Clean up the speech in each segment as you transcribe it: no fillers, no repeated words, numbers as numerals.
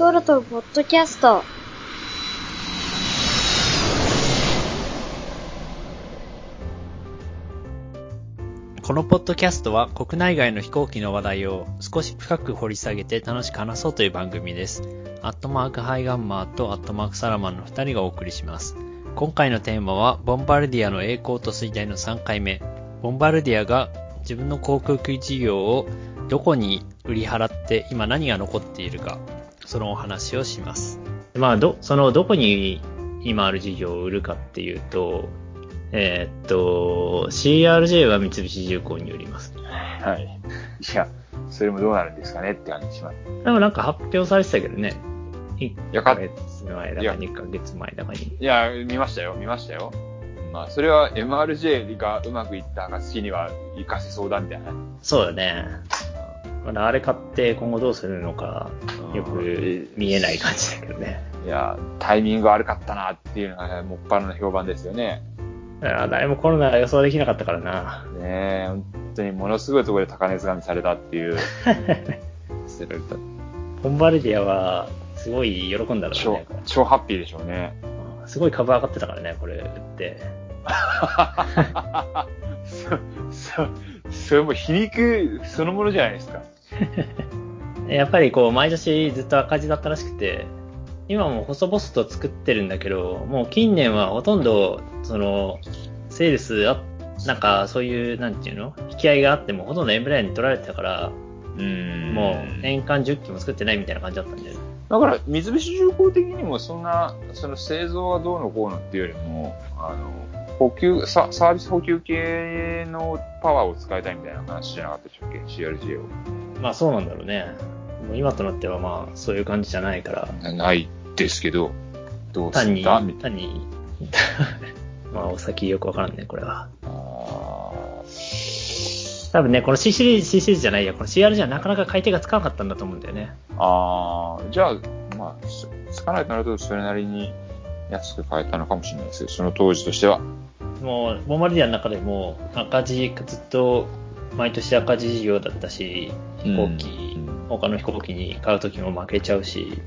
ソルトポッドキャスト。このポッドキャストは国内外の飛行機の話題を少し深く掘り下げて楽しく話そうという番組です。アットマークハイガンマーとアットマークサラマンの2人がお送りします。今回のテーマはボンバルディアの栄光と衰退の3回目。ボンバルディアが自分の航空機事業をどこに売り払って今何が残っているか、そのお話をします。どこに今ある事業を売るかっていうと、CRJ は三菱重工に売ります。はい。いや、それもどうなるんですかねって話します。でもなんか発表されてたけどね。1ヶ月前だか2ヶ月前だかに。いや、見ましたよ。まあ、それは MRJ がうまくいった暁には活かせそうだみたいな。そうだね。あれ買って今後どうするのかよく見えない感じだけどね。いや、タイミング悪かったなっていうのがもっぱらの評判ですよね。誰もコロナ予想できなかったからな。ねえ、本当にものすごいところで高値掴みされたっていう。ボンバルディアはすごい喜んだろうね。超ハッピーでしょうね。すごい株上がってたからね、これって。それも皮肉そのものじゃないですか。やっぱりこう毎年ずっと赤字だったらしくて、今も細々と作ってるんだけど、もう近年はほとんどそのセールスなんかそういうなんていうの引き合いがあってもほとんど MRJ に取られてたから、もう年間10機も作ってないみたいな感じだったんで。だから三菱重工的にもそんなその製造がどうのこうのっていうよりもサービス補給系のパワーを使いたいみたいな話じゃなかったでしょうっけ CRJ を。まあそうなんだろうね。もう今となってはまあそういう感じじゃないから。ないですけどどうすんだみたいな。まあお先よくわからんねこれは。多分ね、この Cシリーズじゃないや、この CR じゃなかなか買い手がつかなかったんだと思うんだよね。じゃあ、まあ、つかないとなると、それなりに安く買えたのかもしれないですけど、その当時としては。もう、ボンバルディアの中でも、赤字、ずっと、毎年赤字事業だったし、飛行機、他の飛行機に買うときも負けちゃうし、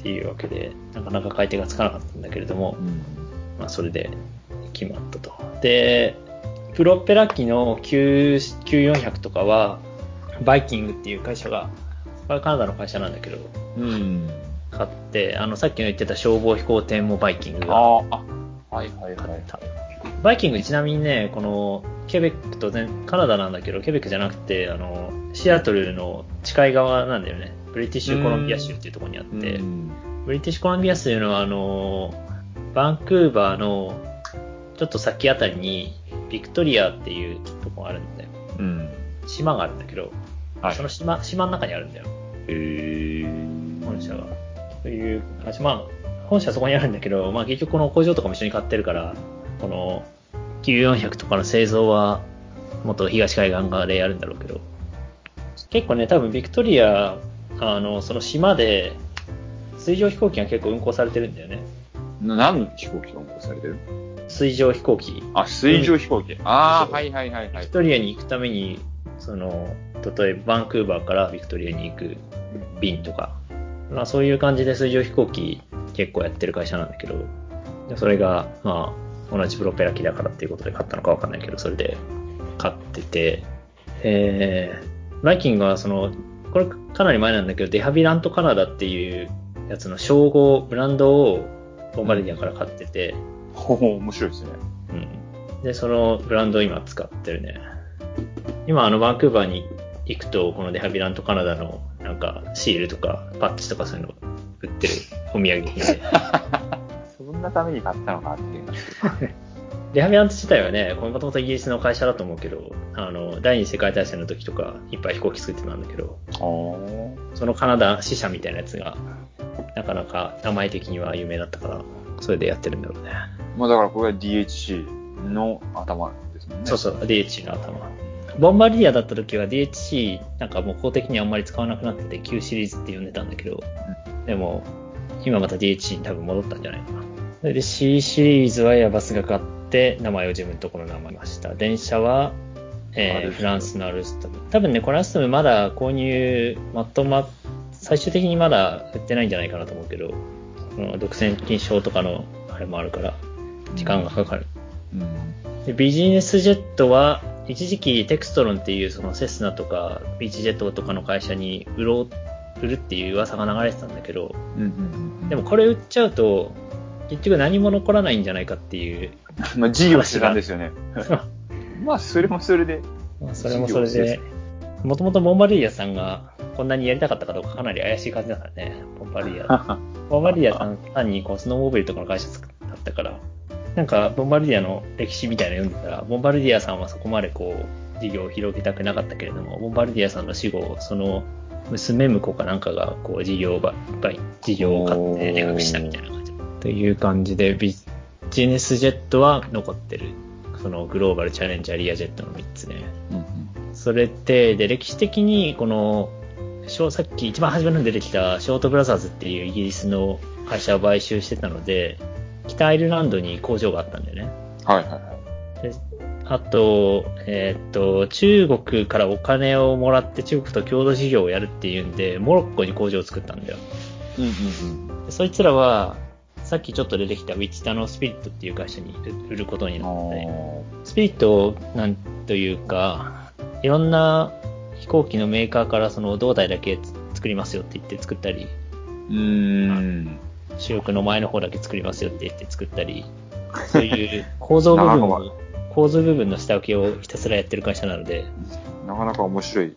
っていうわけで、なかなか買い手がつかなかったんだけれども、まあ、それで決まったと。で、プロペラ機の Q400 とかはバイキングっていう会社がこれカナダの会社なんだけど、買ってさっきの言ってた消防飛行艇もバイキングが買った。バイキングちなみにねこのケベックとカナダなんだけどケベックじゃなくてシアトルの近い側なんだよね。ブリティッシュコロンビア州っていうところにあって、ブリティッシュコロンビア州のバンクーバーのちょっと先あたりにビクトリアっていうとこがあるんだよ、島があるんだけど、はい、その島の中にあるんだよ、本社がという話、まあ、本社はそこにあるんだけど、まあ、結局この工場とかも一緒に買ってるからこの Q400 とかの製造はもっと東海岸側でやるんだろうけど結構ね多分ビクトリアその島で水上飛行機が結構運航されてるんだよね。何の飛行機が運航されてる？水上飛行機。水上飛行機。はい。ビクトリアに行くために、例えばバンクーバーからビクトリアに行く便とか、まあそういう感じで水上飛行機結構やってる会社なんだけど、それが、まあ同じプロペラ機だからっていうことで買ったのかわかんないけど、それで買ってて、バイキングはこれかなり前なんだけど、デハビラントカナダっていうやつの称号、ブランドをボンバルディアから買ってて、面白いですね。で、そのブランドを今使ってるね。今、バンクーバーに行くと、このデハビラントカナダの、なんか、シールとか、パッチとかそういうの売ってるお土産品で。そんなために買ったのかっていう。デハビラント自体はね、もともとイギリスの会社だと思うけど、第二次世界大戦の時とか、いっぱい飛行機作ってたんだけど、そのカナダ支社みたいなやつが、なかなか名前的には有名だったから、それでやってるんだろうね。まあだからこれは DHC の頭ですもんね。そう、DHC の頭。ボンバルディアだった時は DHC なんかもう法的にあんまり使わなくなってて Q シリーズって呼んでたんだけど、でも今また DHC に多分戻ったんじゃないかな。それで C シリーズはエアバスが買って名前を自分のところの名前にしました。電車は、フランスのアルストム。多分ね、このアルストムまだ購入まとまっ最終的にまだ売ってないんじゃないかなと思うけど、独占禁止法とかのあれもあるから時間がかかる、うん、でビジネスジェットは一時期テクストロンっていうそのセスナとかビーチジェットとかの会社に売るっていう噂が流れてたんだけど、うんうんうん、でもこれ売っちゃうと結局何も残らないんじゃないかっていう事業してたんですよねまあそれもそれで、まあ、それもそれでもともとボンバルディアさんがこんなにやりたかったかどうかかなり怪しい感じだからね。ボンバルディアさん単にこうスノーモービルとかの会社だったから、なんかボンバルディアの歴史みたいなの読んでたら、ボンバルディアさんはそこまでこう事業を広げたくなかったけれども、ボンバルディアさんの死後、その娘婿かなんかがこう事業を買ってレガしたみたいな感じという感じで、ビジネスジェットは残ってる。そのグローバルチャレンジャーリアジェットの3つね。うん、それってで歴史的にこのさっき一番初めに出てきたショートブラザーズっていうイギリスの会社を買収してたので北アイルランドに工場があったんだよね。はいはいはい。であと、中国からお金をもらって中国と共同事業をやるっていうんでモロッコに工場を作ったんだよ。うんうんうん。でそいつらはさっきちょっと出てきたウィチタのスピリットっていう会社に売ることになって、スピリットなんというかいろんな飛行機のメーカーからその胴体だけ作りますよって言って作ったり、主翼の前の方だけ作りますよって言って作ったり、そういう構造部分の下請けをひたすらやってる会社なので、なかなか面白い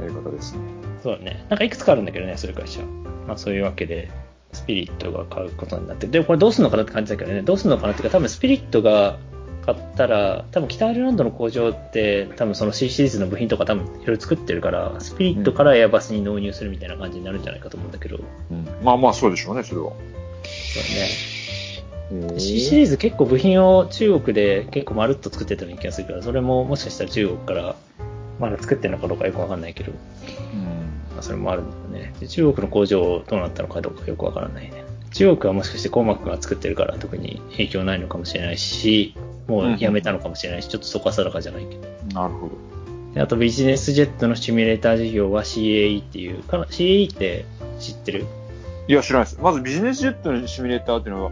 やり方ですね。そうだね。なんかいくつかあるんだけどね、そういう会社。まあそういうわけでスピリットが買うことになって、でもこれどうするのかなって感じだけどね。どうするのかなっていうか、多分スピリットが買ったら多分北アイルランドの工場って多分その C シリーズの部品とか多分いろいろ作ってるからスピリットからエアバスに納入するみたいな感じになるんじゃないかと思うんだけど、うん、まあまあそうでしょうねそれは。そうね。C シリーズ結構部品を中国で結構まるっと作ってたような気がするから、それももしかしたら中国からまだ作ってるのかどうかよくわかんないけど、うん、それもあるんだよね。で中国の工場どうなったのかどうかよくわからないね。中国はもしかしてコーマックが作ってるから特に影響ないのかもしれないし、もうやめたのかもしれないし、うん、ちょっとそこは定かじゃないけど。なるほど。であとビジネスジェットのシミュレーター事業は CAE っていう、CAE って知ってる？いや知らないです。まずビジネスジェットのシミュレーターっていうのは、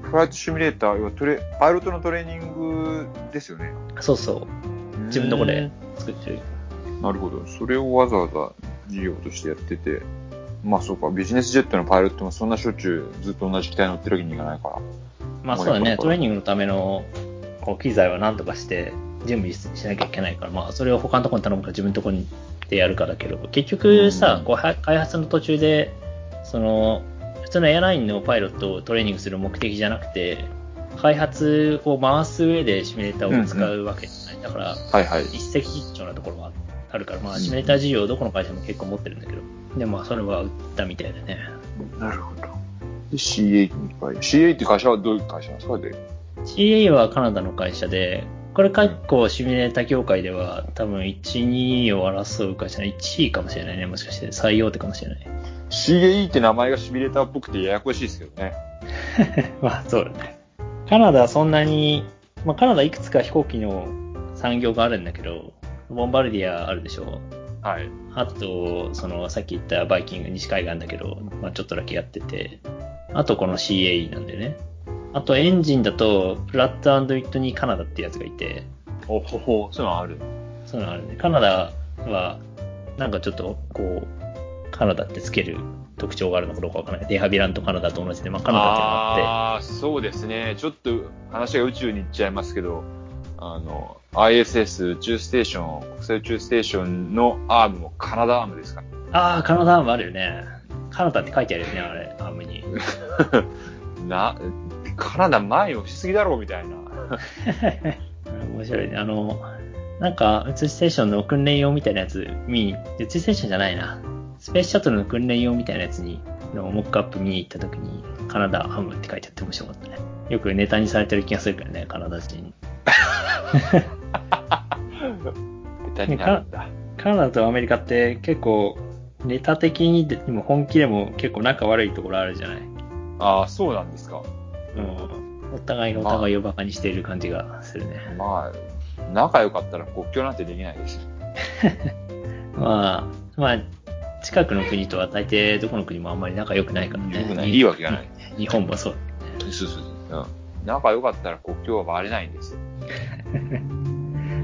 フライトシミュレーター、パイロットのトレーニングですよね。そうそう。自分のとこで作ってる。なるほど。それをわざわざ事業としてやってて。まあそうか、ビジネスジェットのパイロットもそんなしょっちゅうずっと同じ機体に乗ってるわけにいかないから。まあそうだね、トレーニングのためのこう機材はなんとかして準備しなきゃいけないから、まあそれを他のところに頼むか自分のところでやるかだけど、結局さ、こう開発の途中で、その普通のエアラインのパイロットをトレーニングする目的じゃなくて、開発を回す上でシミュレーターを使うわけじゃない。うんうん、だから、はいはい、一石一鳥なところがあるから、まあシミュレーター事業をどこの会社も結構持ってるんだけど、でまあそれは売ったみたいだね。なるほど。CA って会社はどういう会社なんですか？CA はカナダの会社で、これ結構シミュレーター業界では多分1、2位を争う会社の1位かもしれないね。もしかして最大手かもしれない。CAE って名前がシミュレーターっぽくてややこしいですけどね。まあそうだね。カナダはそんなに、まあカナダいくつか飛行機の産業があるんだけど、ボンバルディアあるでしょ。はい。あと、そのさっき言ったバイキング西海岸だけど、まあちょっとだけやってて、あとこの CAE なんでね。あとエンジンだと、プラット&ウィットニーカナダってやつがいて。おほほ、そういうのある。そういうのあるね。カナダは、なんかちょっとこう、カナダってつける特徴があるのかどうかわからない。デハビランドカナダと同じで、まあカナダってあって。ああ、そうですね。ちょっと話が宇宙に行っちゃいますけど、ISS 宇宙ステーション、国際宇宙ステーションのアームもカナダアームですか？ああ、カナダアームあるよね。カナダって書いてあるよね、あれ、アームに。カナダ前押しすぎだろうみたいな。面白いね。なんか宇宙ステーションの訓練用みたいなやつ宇宙ステーションじゃないな。スペースシャトルの訓練用みたいなやつのモックアップ見に行った時に、カナダアームって書いてあって面白かったね。よくネタにされてる気がするからね、カナダ人。カナダとアメリカって結構ネタ的にも本気でも結構仲悪いところあるじゃない。ああ、そうなんですか。うん、お互いがお互いをバカにしている感じがするね。まあ、仲良かったら国境なんてできないです。まあ近くの国とは大抵どこの国もあんまり仲良くないからね。良くない。いいわけがない。日本もそうだね。そうそう。うん。仲良かったら国境はバレないんですよ。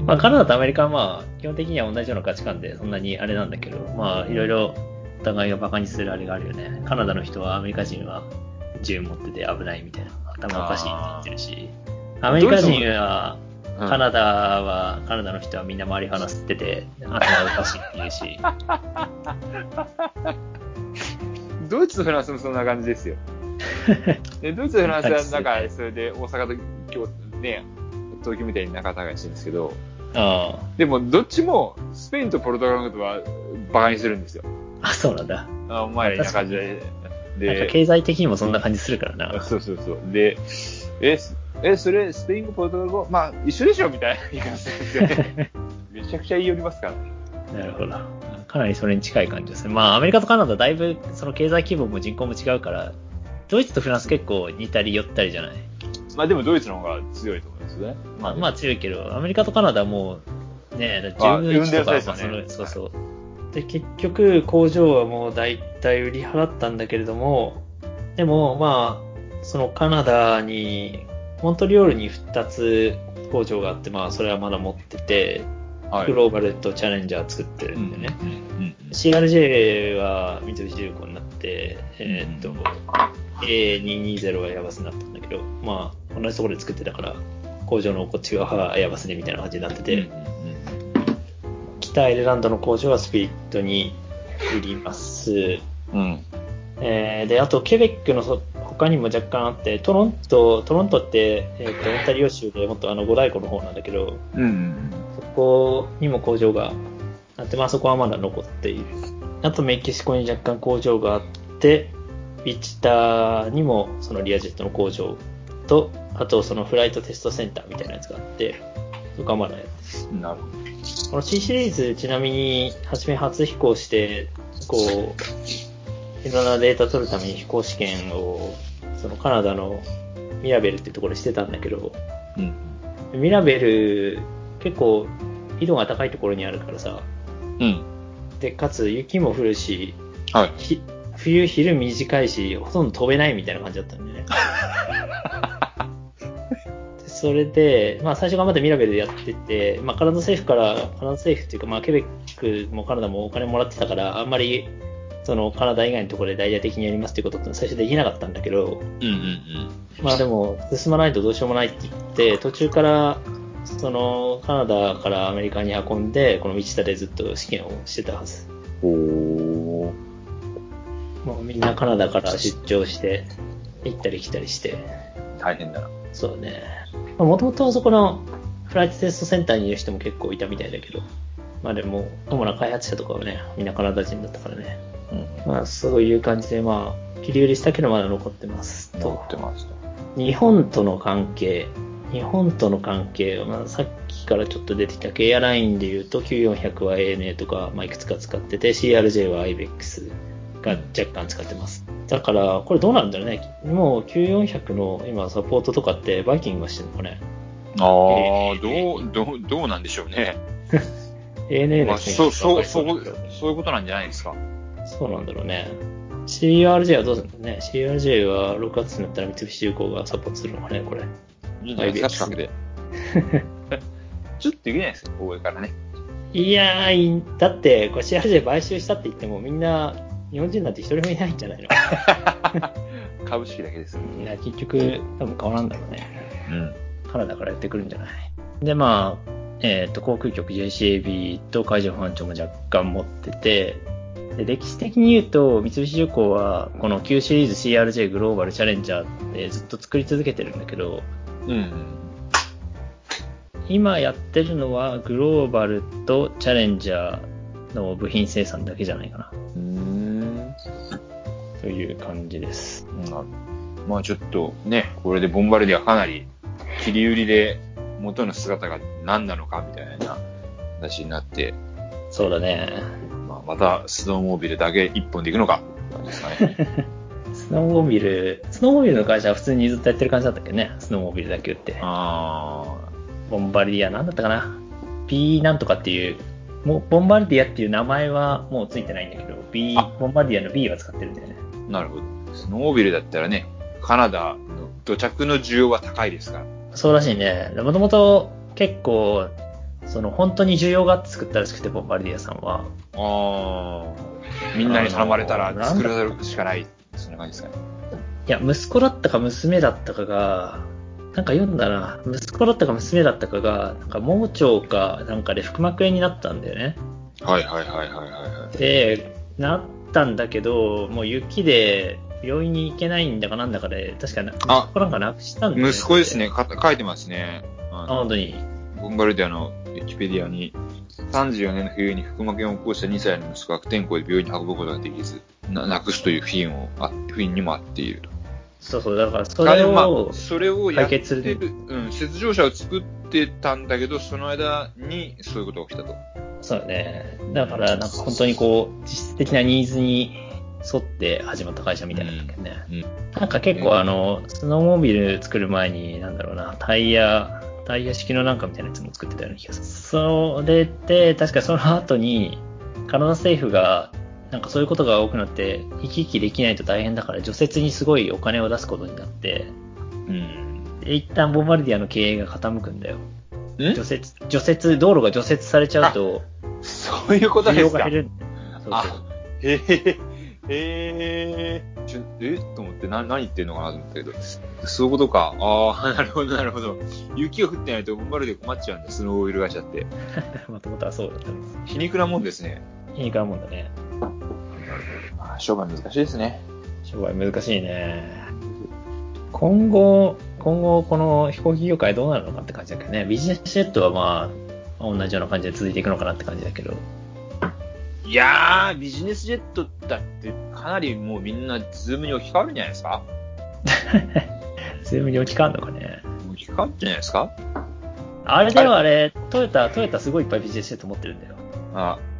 まあカナダとアメリカはまあ基本的には同じような価値観でそんなにあれなんだけど、まあいろいろお互いをバカにするあれがあるよね。カナダの人はアメリカ人は銃持ってて危ないみたいな頭おかしいって言ってるし、アメリカ人はカナダは、うん、カナダの人はみんな周り話してて頭おかしいって言うし。ドイツとフランスもそんな感じですよ。でドイツとフランスはなんかそれで大阪と京都ね東京みたいに仲違いしてるんですけど、あでもどっちもスペインとポルトガルのことはバカにするんですよ。あ、そうなんだ。あ、お前らな感じでなんか経済的にもそんな感じするからな。うん、そうそうそう。で、それスペイン語ポルトガル語まあ一緒でしょみたいな言い方するんですよね。めちゃくちゃ言い寄りますから。なるほど。かなりそれに近い感じですね。まあアメリカとカナダだいぶその経済規模も人口も違うから、ドイツとフランス結構似たり寄ったりじゃない。まあでもドイツの方が強いと思いますね。まあまあ強いけど、アメリカとカナダはもうね、10分1とか、まあその、そうそう。で結局工場はもう大体売り払ったんだけれども、でもまあそのカナダにモントリオールに2つ工場があって、まあそれはまだ持ってて、はい、グローバルとチャレンジャー作ってるんでね、うんうんうん、CRJ は三菱重工になって、うん、A220 はエアバスになったんだけど、まあ同じところで作ってたから工場のこっち側はエアバスでみたいな感じになってて、うんうんうん、北アイルランドの工場はスピリットに売ります、うんであとケベックの他にも若干あってトロントって、オンタリオ州でもっと五大湖の方なんだけど、うん、そこにも工場があって、まあ、そこはまだ残っている。あとメキシコに若干工場があってビチタにもそのリアジェットの工場とあとそのフライトテストセンターみたいなやつがあってそこはまだやってます。なるほど。この C シリーズちなみに初め初飛行してこういろんなデータ取るために飛行試験をそのカナダのミラベルってところでしてたんだけど、うん、ミラベル結構緯度が高いところにあるからさ、うん、でかつ雪も降るし、はい、冬昼短いしほとんど飛べないみたいな感じだったんだよね。それで、まあ、最初頑張ってミラベルでやってて、まあ、カナダ政府っていうか、まあ、ケベックもカナダもお金もらってたからあんまりそのカナダ以外のところで大々的にやりますっていうことって最初できなかったんだけど、うんうんうん、まあでも進まないとどうしようもないって言って途中からそのカナダからアメリカに運んでこの道下でずっと試験をしてたはず。お、もうみんなカナダから出張して行ったり来たりして大変だな。そうね。もともとそこのフライトテストセンターにいる人も結構いたみたいだけど、まあでも主な開発者とかはねみんなカナダ人だったからね、うん、まあそういう感じでまあ切り売りしたけどまだ残ってますと。残ってますと。日本との関係は、まあ、さっきからちょっと出てきたエアラインでいうと Q400 は ANA とか、まあ、いくつか使ってて CRJ は IBEX が若干使ってます。だからこれどうなるんだろうね。もう Q400 の今サポートとかってバイキングがしてるのかね。ああ、どうなんでしょうね。ANA の選手とかそういうことなんじゃないですか。そうなんだろうね。CRJ はどうするんだろうね。CRJ は6月になったら三菱重工がサポートするのかね、これ。いいんじゃないですか、で。ちょっといけないですよ、上からね。いやー、だってこれ CRJ 買収したって言ってもみんな日本人なんて一人もいないんじゃないの。株式だけですよね。いや結局多分変わらんだろうね、うん、カナダからやってくるんじゃない。でまあ、航空局 JCAB と海上保安庁も若干持ってて、で歴史的に言うと三菱重工はこの Q シリーズ CRJ グローバルチャレンジャーってずっと作り続けてるんだけど、うん、今やってるのはグローバルとチャレンジャーの部品生産だけじゃないかな、という感じです。うん、まあちょっとね、これでボンバルディはかなり切り売りで元の姿が何なのかみたいな話になって。そうだね。まあ、またスノーモービルだけ一本でいくのかですかね。スノーモービルの会社は普通にずっとやってる感じだったっけどね。スノーモービルだけ売って。ああ。ボンバルディは何だったかな。P なんとかっていうもうボンバルディアっていう名前はもうついてないんだけど、ボンバルディアの B は使ってるんだよね。なるほど。スノービルだったらね、カナダの土着の需要は高いですから。そうらしいね。もともと結構その本当に需要があって作ったらしくて、ボンバルディアさんは。みんなに頼まれたら作るしかない。そんな感じですかね。いや、息子だったか娘だったかが、なんか読んだな、息子だったか娘だったかが、なんか盲腸かなんかで腹膜炎になったんだよね。はいはいはいはいはい。で、なったんだけど、もう雪で病院に行けないんだかなんだかで、確か息子なんかなくしたんだよね。息子ですね、書いてますね。本当に。ボンバルディアのウィキペディアに、34年の冬に腹膜炎を起こした2歳の息子が悪天候で病院に運ぶことができず、なくすという不憫にもあっていると。そうそう、だからそれを解決する、うん、雪上車を作ってたんだけど、その間にそういうことが起きたと。そうね。だからなんか本当にこう実質的なニーズに沿って始まった会社みたいなんだけどね。うんうん、なんか結構スノーモービル作る前になんだろうな、タイヤ式のなんかみたいなやつも作ってたような気がする。それで確かその後にカナダ政府がなんかそういうことが多くなって行き来できないと大変だから除雪にすごいお金を出すことになって、うん、で一旦ボンバルディアの経営が傾くんだよ。除雪道路が除雪されちゃうと、そういうことですか。需要が減るんだよ。と思って、何言ってんのかなと思ったけど、そういうことか。ああ、なるほどなるほど。雪が降ってないとボンバルディア困っちゃうんだ、スノーオイルガチャって。もともとはそうだったんです。皮肉なもんだね。商売難しいですね。商売難しいね。今後この飛行機業界どうなるのかって感じだけどね。ビジネスジェットはまあ同じような感じで続いていくのかなって感じだけど。いやー、ビジネスジェットだってかなりもうみんなズームに置き換わるんじゃないですか。ズームに置き換わるのかね。置き換わるんじゃないですか。あれではトヨタすごいいっぱいビジネスジェット持ってるんだよ。ああ。